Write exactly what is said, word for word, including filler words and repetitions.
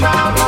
Doctor,